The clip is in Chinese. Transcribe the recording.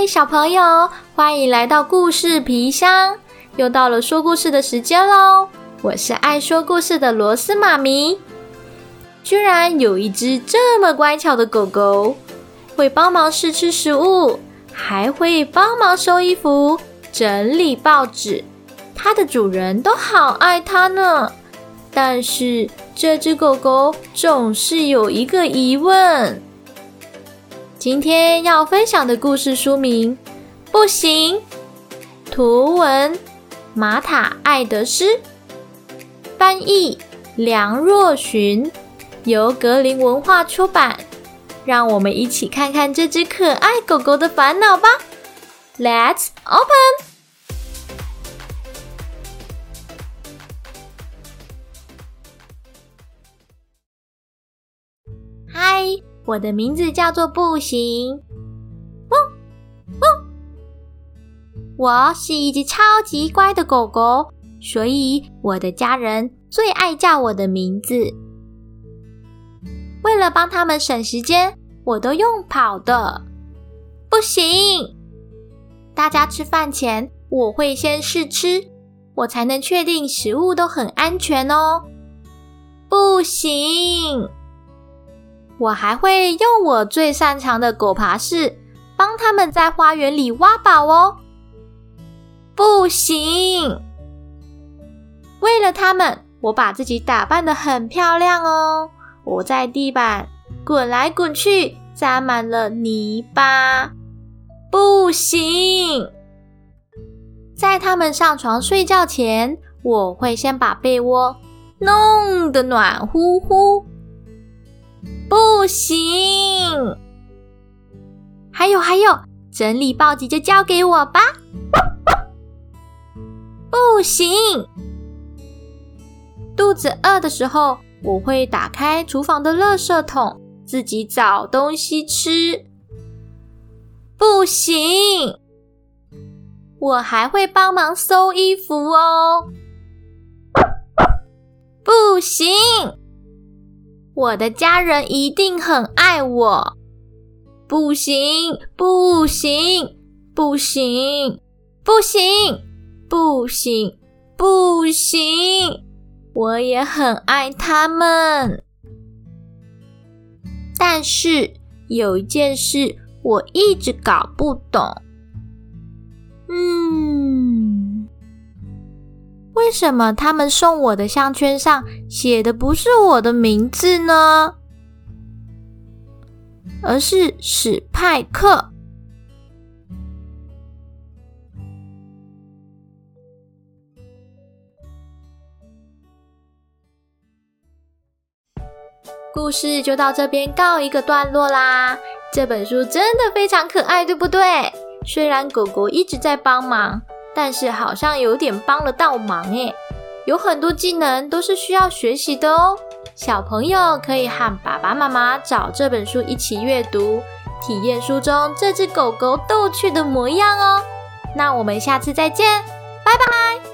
嗨，小朋友，欢迎来到故事皮箱，又到了说故事的时间咯。我是爱说故事的罗斯妈咪。居然有一只这么乖巧的狗狗，会帮忙试吃食物，还会帮忙收衣服、整理报纸，它的主人都好爱它呢。但是这只狗狗总是有一个疑问。今天要分享的故事书名《不行》，图文玛塔艾德斯，翻译梁若寻，由格林文化出版。让我们一起看看这只可爱狗狗的烦恼吧。 Let's open。 嗨，我的名字叫做不行。汪汪，我是一只超级乖的狗狗，所以我的家人最爱叫我的名字。为了帮他们省时间，我都用跑的。不行！大家吃饭前，我会先试吃，我才能确定食物都很安全哦。不行！我还会用我最擅长的狗爬式，帮他们在花园里挖宝哦。不行！为了他们，我把自己打扮得很漂亮哦。我在地板滚来滚去，沾满了泥巴。不行！在他们上床睡觉前，我会先把被窝弄得暖乎乎。不行！还有，整理报纸就交给我吧。不行！肚子饿的时候，我会打开厨房的垃圾桶，自己找东西吃。不行！我还会帮忙收衣服哦。不行！我的家人一定很爱我。不行！不行！不行！不行！不行！不行！我也很爱他们。但是有一件事我一直搞不懂。为什么他们送我的项圈上写的不是我的名字呢？而是史派克。故事就到这边告一个段落啦。这本书真的非常可爱，对不对？虽然狗狗一直在帮忙，但是好像有点帮了倒忙耶。有很多技能都是需要学习的哦。小朋友可以和爸爸妈妈找这本书一起阅读，体验书中这只狗狗逗趣的模样哦。那我们下次再见，拜拜。